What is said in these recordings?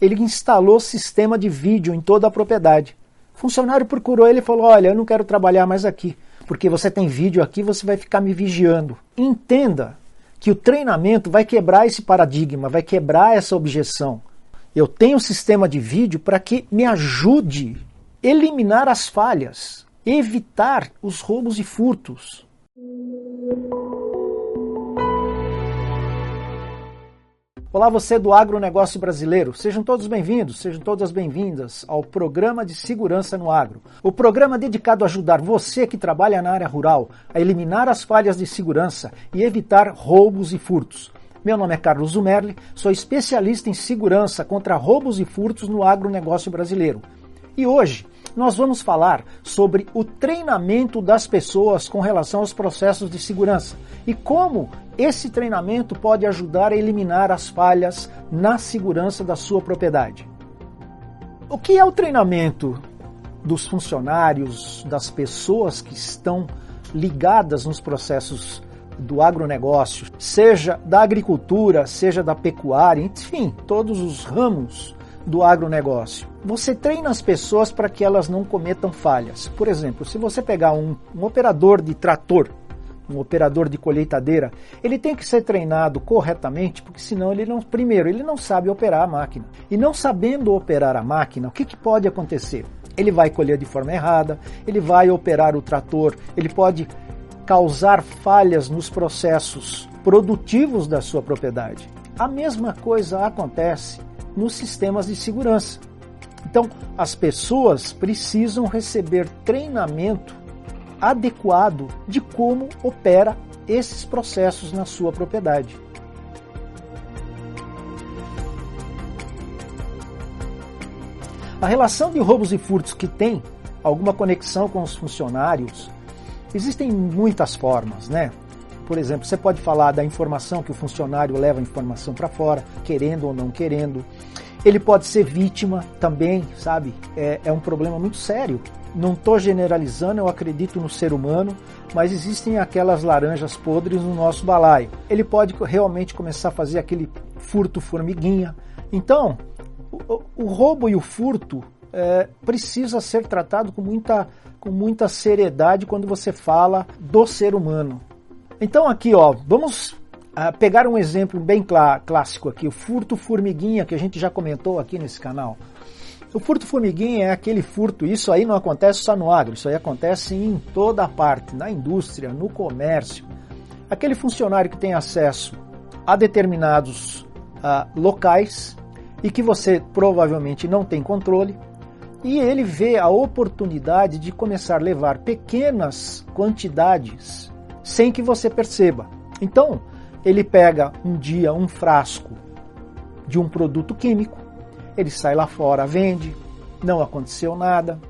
ele instalou sistema de vídeo em toda a propriedade. O funcionário procurou ele e falou, olha, eu não quero trabalhar mais aqui, porque você tem vídeo aqui, você vai ficar me vigiando. Entenda que o treinamento vai quebrar esse paradigma, vai quebrar essa objeção. Eu tenho um sistema de vídeo para que me ajude a eliminar as falhas, evitar os roubos e furtos. Olá você do agronegócio brasileiro, sejam todos bem-vindos, sejam todas bem-vindas ao programa de segurança no agro. O programa dedicado a ajudar você que trabalha na área rural a eliminar as falhas de segurança e evitar roubos e furtos. Meu nome é Carlos Zumerli, sou especialista em segurança contra roubos e furtos no agronegócio brasileiro. E hoje nós vamos falar sobre o treinamento das pessoas com relação aos processos de segurança e como esse treinamento pode ajudar a eliminar as falhas na segurança da sua propriedade. O que é o treinamento dos funcionários, das pessoas que estão ligadas nos processos do agronegócio, seja da agricultura, seja da pecuária, enfim, todos os ramos do agronegócio? Você treina as pessoas para que elas não cometam falhas. Por exemplo, se você pegar um operador de trator, um operador de colheitadeira, ele tem que ser treinado corretamente, porque senão ele não sabe operar a máquina. E não sabendo operar a máquina, o que pode acontecer? Ele vai colher de forma errada, ele vai operar o trator, ele pode causar falhas nos processos produtivos da sua propriedade. A mesma coisa acontece nos sistemas de segurança. Então, as pessoas precisam receber treinamento adequado de como opera esses processos na sua propriedade. A relação de roubos e furtos que tem alguma conexão com os funcionários, existem muitas formas, né? Por exemplo, você pode falar da informação que o funcionário leva a informação para fora, querendo ou não querendo. Ele pode ser vítima também, sabe? É um problema muito sério. Não estou generalizando, eu acredito no ser humano, mas existem aquelas laranjas podres no nosso balaio. Ele pode realmente começar a fazer aquele furto formiguinha. Então, o roubo e o furto precisa ser tratado com muita seriedade quando você fala do ser humano. Então aqui, vamos pegar um exemplo bem clássico aqui, o furto formiguinha, que a gente já comentou aqui nesse canal. O furto formiguinha é aquele furto, isso aí não acontece só no agro, isso aí acontece em toda a parte, na indústria, no comércio. Aquele funcionário que tem acesso a determinados locais e que você provavelmente não tem controle, e ele vê a oportunidade de começar a levar pequenas quantidades sem que você perceba. Então, ele pega um dia um frasco de um produto químico, ele sai lá fora, vende, não aconteceu nada.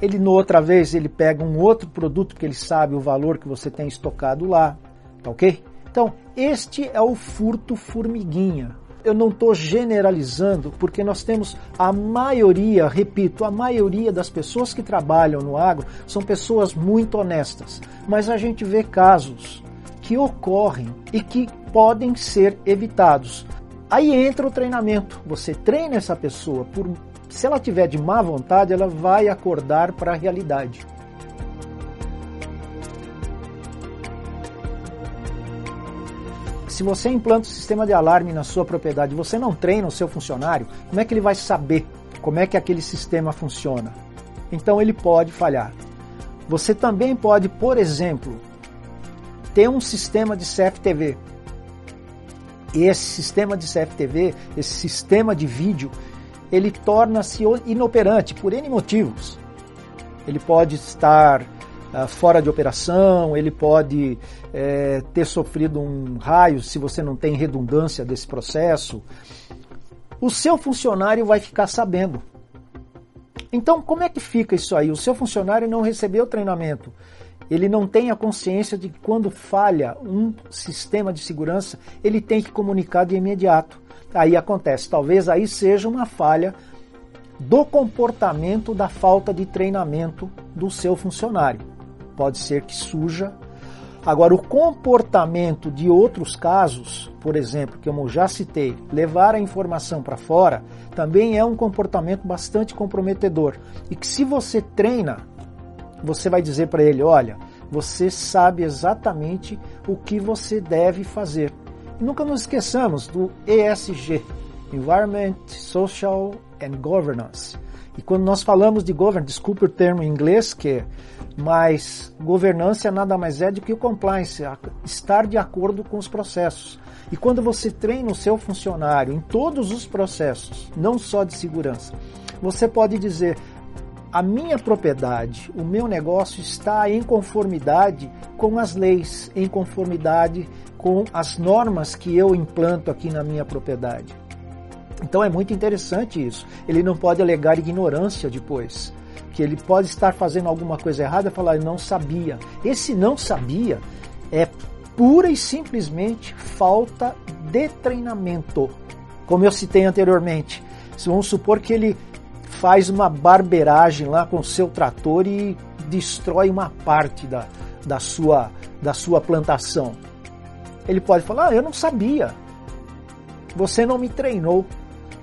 Ele, outra vez, ele pega um outro produto que ele sabe o valor que você tem estocado lá, tá ok? Então, este é o furto formiguinha. Eu não estou generalizando, porque nós temos a maioria, repito, a maioria das pessoas que trabalham no agro são pessoas muito honestas, mas a gente vê casos que ocorrem e que podem ser evitados. Aí entra o treinamento, você treina essa pessoa, se ela tiver de má vontade, ela vai acordar para a realidade. Se você implanta um sistema de alarme na sua propriedade, você não treina o seu funcionário, como é que ele vai saber como é que aquele sistema funciona? Então ele pode falhar. Você também pode, por exemplo, ter um sistema de CFTV. Esse sistema de CFTV, esse sistema de vídeo, ele torna-se inoperante por N motivos. Ele pode estar fora de operação, ele pode ter sofrido um raio, se você não tem redundância desse processo. O seu funcionário vai ficar sabendo. Então, como é que fica isso aí? O seu funcionário não recebeu treinamento. Ele não tem a consciência de que quando falha um sistema de segurança, ele tem que comunicar de imediato. Aí acontece, talvez aí seja uma falha do comportamento da falta de treinamento do seu funcionário. Pode ser que surja Agora, o comportamento de outros casos, por exemplo, que eu já citei, levar a informação para fora, também é um comportamento bastante comprometedor. E que se você treina, você vai dizer para ele, olha, você sabe exatamente o que você deve fazer. E nunca nos esqueçamos do ESG, Environment, Social and Governance. E quando nós falamos de governance, desculpe o termo em inglês, mas governança nada mais é do que o compliance, estar de acordo com os processos. E quando você treina o seu funcionário em todos os processos, não só de segurança, você pode dizer, a minha propriedade, o meu negócio está em conformidade com as leis, em conformidade com as normas que eu implanto aqui na minha propriedade. Então é muito interessante isso. Ele não pode alegar ignorância depois, que ele pode estar fazendo alguma coisa errada e falar, não sabia. Esse não sabia é pura e simplesmente falta de treinamento. Como eu citei anteriormente, vamos supor que ele faz uma barbeiragem lá com o seu trator e destrói uma parte da sua plantação. Ele pode falar, eu não sabia, você não me treinou.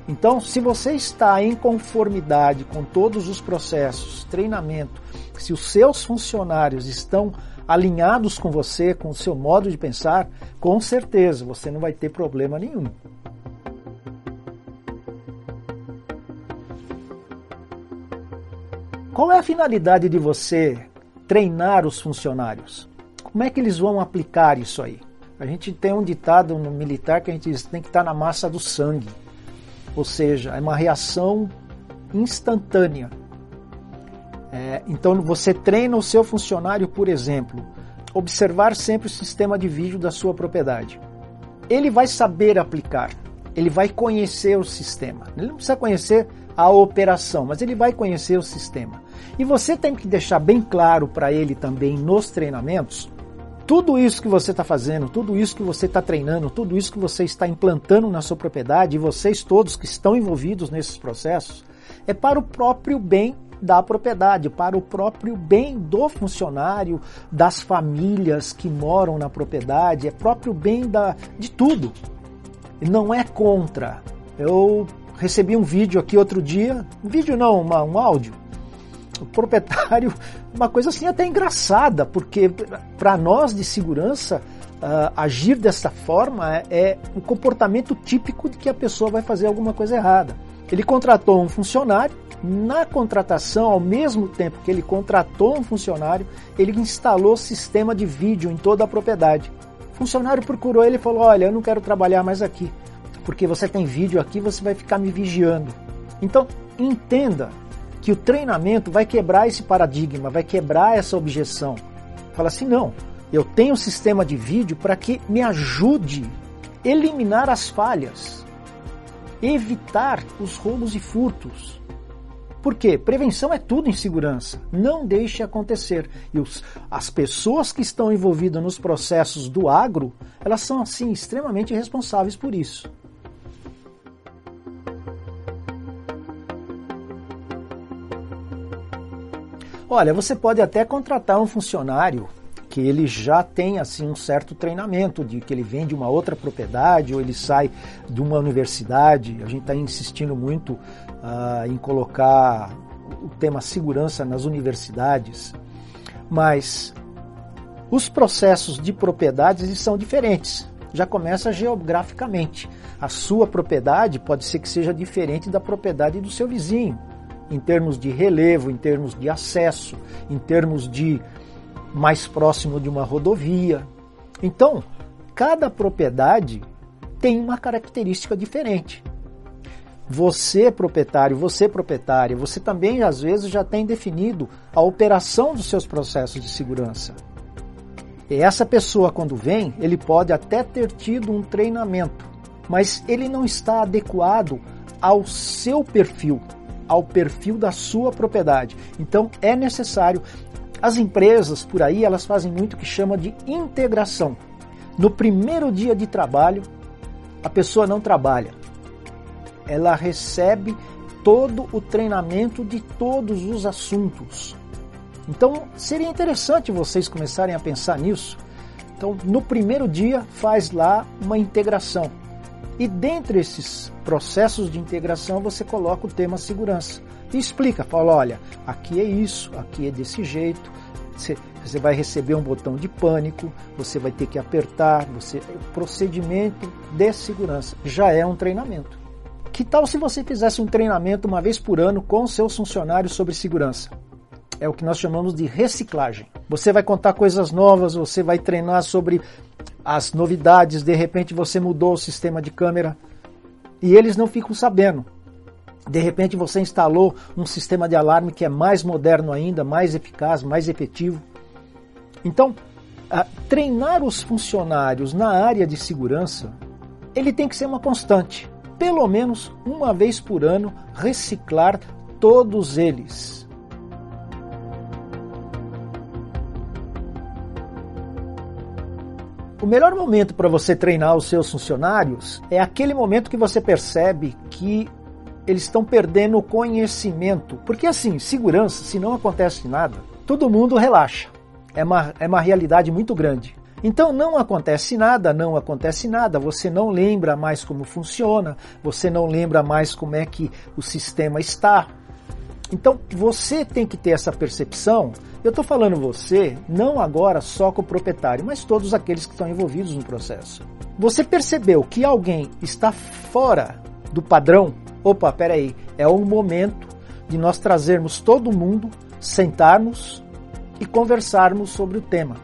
Então, se você está em conformidade com todos os processos, treinamento, se os seus funcionários estão alinhados com você, com o seu modo de pensar, com certeza você não vai ter problema nenhum. Qual é a finalidade de você treinar os funcionários? Como é que eles vão aplicar isso aí? A gente tem um ditado no militar que a gente diz, tem que estar na massa do sangue. Ou seja, é uma reação instantânea. Então, você treina o seu funcionário, por exemplo, observar sempre o sistema de vídeo da sua propriedade. Ele vai saber aplicar, ele vai conhecer o sistema. Ele não precisa conhecer a operação, mas ele vai conhecer o sistema. E você tem que deixar bem claro para ele também nos treinamentos, tudo isso que você está fazendo, tudo isso que você está treinando, tudo isso que você está implantando na sua propriedade, e vocês todos que estão envolvidos nesses processos, é para o próprio bem da propriedade, para o próprio bem do funcionário, das famílias que moram na propriedade, é próprio bem de tudo. Não é contra. Eu recebi um vídeo aqui outro dia, um áudio, o proprietário, uma coisa assim até engraçada, porque para nós de segurança, agir dessa forma é o comportamento típico de que a pessoa vai fazer alguma coisa errada. Ele contratou um funcionário, na contratação, ao mesmo tempo que ele contratou um funcionário, ele instalou sistema de vídeo em toda a propriedade. O funcionário procurou ele e falou, olha, eu não quero trabalhar mais aqui, porque você tem vídeo aqui, você vai ficar me vigiando. Então, entenda que o treinamento vai quebrar esse paradigma, vai quebrar essa objeção. Fala assim, não, eu tenho um sistema de vídeo para que me ajude a eliminar as falhas, evitar os roubos e furtos. Por quê? Prevenção é tudo em segurança. Não deixe acontecer. E as pessoas que estão envolvidas nos processos do agro, elas são assim extremamente responsáveis por isso. Olha, você pode até contratar um funcionário que ele já tem assim, um certo treinamento, de que ele vem de uma outra propriedade ou ele sai de uma universidade. A gente está insistindo muito em colocar o tema segurança nas universidades. Mas os processos de propriedades eles são diferentes. Já começa geograficamente. A sua propriedade pode ser que seja diferente da propriedade do seu vizinho, em termos de relevo, em termos de acesso, em termos de mais próximo de uma rodovia. Então, cada propriedade tem uma característica diferente. Você, proprietário, você, proprietária, você também, às vezes, já tem definido a operação dos seus processos de segurança. E essa pessoa, quando vem, ele pode até ter tido um treinamento, mas ele não está adequado ao seu perfil, ao perfil da sua propriedade. Então é necessário. As empresas por aí, elas fazem muito o que chama de integração. No primeiro dia de trabalho, a pessoa não trabalha. Ela recebe todo o treinamento de todos os assuntos. Então seria interessante vocês começarem a pensar nisso. Então, no primeiro dia, faz lá uma integração. E dentre esses processos de integração, você coloca o tema segurança. E explica, fala, olha, aqui é isso, aqui é desse jeito. Você vai receber um botão de pânico, você vai ter que apertar, o procedimento de segurança já é um treinamento. Que tal se você fizesse um treinamento uma vez por ano com seus funcionários sobre segurança? É o que nós chamamos de reciclagem. Você vai contar coisas novas, você vai treinar sobre as novidades, de repente você mudou o sistema de câmera e eles não ficam sabendo. De repente você instalou um sistema de alarme que é mais moderno ainda, mais eficaz, mais efetivo. Então, treinar os funcionários na área de segurança, ele tem que ser uma constante. Pelo menos uma vez por ano, reciclar todos eles. O melhor momento para você treinar os seus funcionários é aquele momento que você percebe que eles estão perdendo o conhecimento. Porque assim, segurança, se não acontece nada, todo mundo relaxa. É uma realidade muito grande. Então não acontece nada, você não lembra mais como funciona, você não lembra mais como é que o sistema está. Então você tem que ter essa percepção, eu estou falando você, não agora só com o proprietário, mas todos aqueles que estão envolvidos no processo. Você percebeu que alguém está fora do padrão? Opa, peraí, é um momento de nós trazermos todo mundo, sentarmos e conversarmos sobre o tema.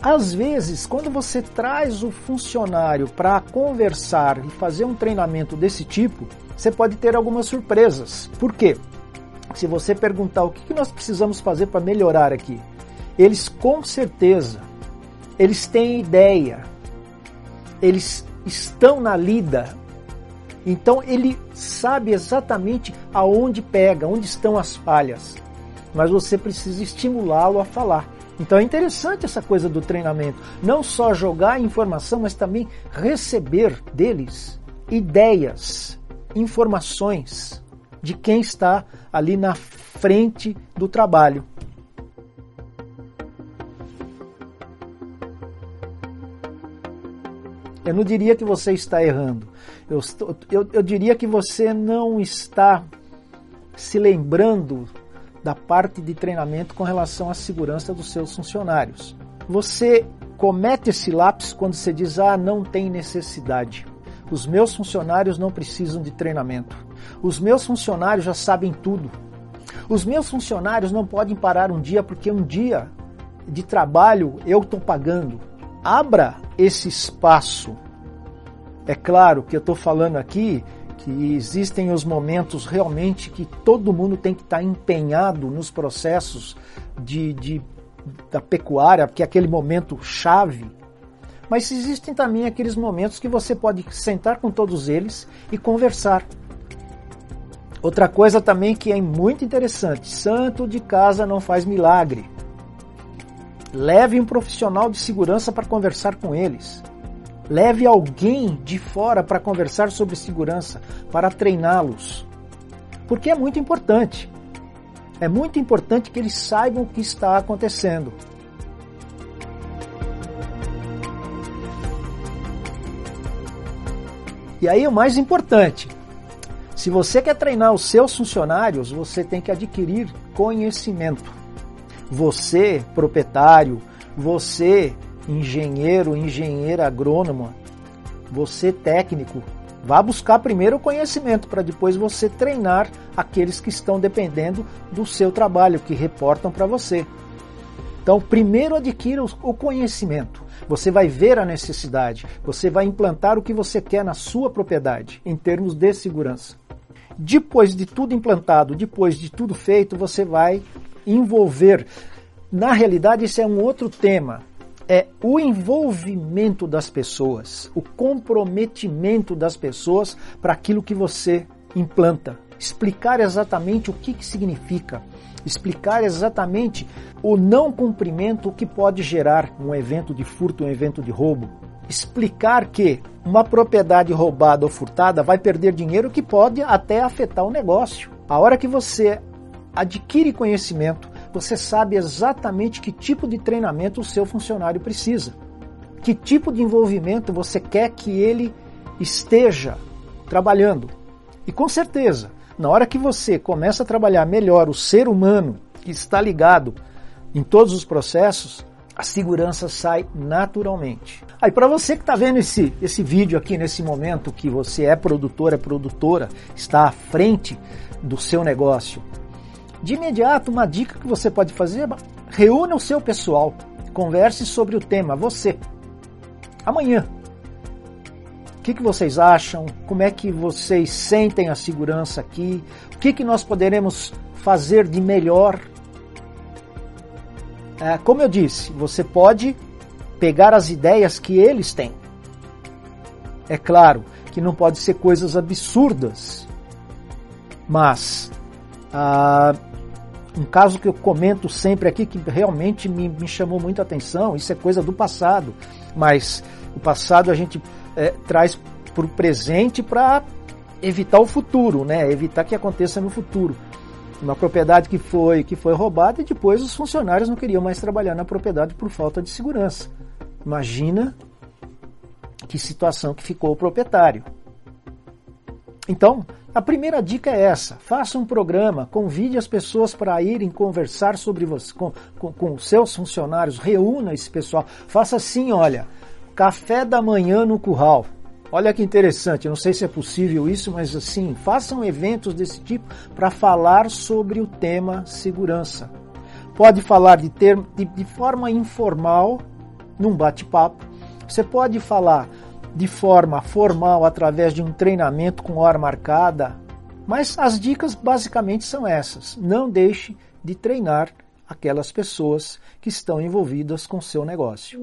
Às vezes, quando você traz o funcionário para conversar e fazer um treinamento desse tipo, você pode ter algumas surpresas. Por quê? Se você perguntar o que nós precisamos fazer para melhorar aqui, eles com certeza, eles têm ideia, eles estão na lida, então ele sabe exatamente aonde pega, onde estão as falhas, mas você precisa estimulá-lo a falar. Então é interessante essa coisa do treinamento, não só jogar informação, mas também receber deles ideias, informações de quem está ali na frente do trabalho. Eu não diria que você está errando, eu diria que você não está se lembrando da parte de treinamento com relação à segurança dos seus funcionários. Você comete esse lapso quando você diz, não tem necessidade. Os meus funcionários não precisam de treinamento. Os meus funcionários já sabem tudo. Os meus funcionários não podem parar um dia, porque um dia de trabalho eu estou pagando. Abra esse espaço. É claro que eu estou falando aqui que existem os momentos realmente que todo mundo tem que estar empenhado nos processos da pecuária, que é aquele momento chave. Mas existem também aqueles momentos que você pode sentar com todos eles e conversar. Outra coisa também que é muito interessante, santo de casa não faz milagre. Leve um profissional de segurança para conversar com eles. Leve alguém de fora para conversar sobre segurança, para treiná-los. Porque é muito importante. É muito importante que eles saibam o que está acontecendo. E aí o mais importante, se você quer treinar os seus funcionários, você tem que adquirir conhecimento. Você, proprietário, você, engenheiro, engenheira agrônoma, você técnico, vá buscar primeiro o conhecimento para depois você treinar aqueles que estão dependendo do seu trabalho, que reportam para você. Então, primeiro adquira o conhecimento. Você vai ver a necessidade, você vai implantar o que você quer na sua propriedade, em termos de segurança. Depois de tudo implantado, depois de tudo feito, você vai envolver. Na realidade, isso é um outro tema. É o envolvimento das pessoas, o comprometimento das pessoas para aquilo que você implanta. Explicar exatamente o que significa, explicar exatamente o não cumprimento que pode gerar um evento de furto, um evento de roubo. Explicar que uma propriedade roubada ou furtada vai perder dinheiro que pode até afetar o negócio. A hora que você adquire conhecimento, você sabe exatamente que tipo de treinamento o seu funcionário precisa. que tipo de envolvimento você quer que ele esteja trabalhando. E com certeza, na hora que você começa a trabalhar melhor o ser humano que está ligado em todos os processos, a segurança sai naturalmente. Aí para você que está vendo esse vídeo aqui nesse momento, que você é produtor, é produtora, está à frente do seu negócio, de imediato uma dica que você pode fazer é reúna o seu pessoal, converse sobre o tema, você. Amanhã, o que vocês acham? Como é que vocês sentem a segurança aqui? O que nós poderemos fazer de melhor? Como eu disse, você pode pegar as ideias que eles têm. É claro que não pode ser coisas absurdas, mas um caso que eu comento sempre aqui, que realmente me chamou muita atenção, isso é coisa do passado, mas o passado a gente traz para o presente para evitar o futuro, né? Evitar que aconteça no futuro. Uma propriedade que foi roubada e depois os funcionários não queriam mais trabalhar na propriedade por falta de segurança. Imagina que situação que ficou o proprietário. Então, a primeira dica é essa. Faça um programa, convide as pessoas para irem conversar sobre você, com os seus funcionários, reúna esse pessoal. Faça assim, olha, café da manhã no curral. Olha que interessante, eu não sei se é possível isso, mas assim, façam eventos desse tipo para falar sobre o tema segurança. Pode falar de forma informal, num bate-papo. Você pode falar de forma formal, através de um treinamento com hora marcada. Mas as dicas basicamente são essas. Não deixe de treinar aquelas pessoas que estão envolvidas com o seu negócio.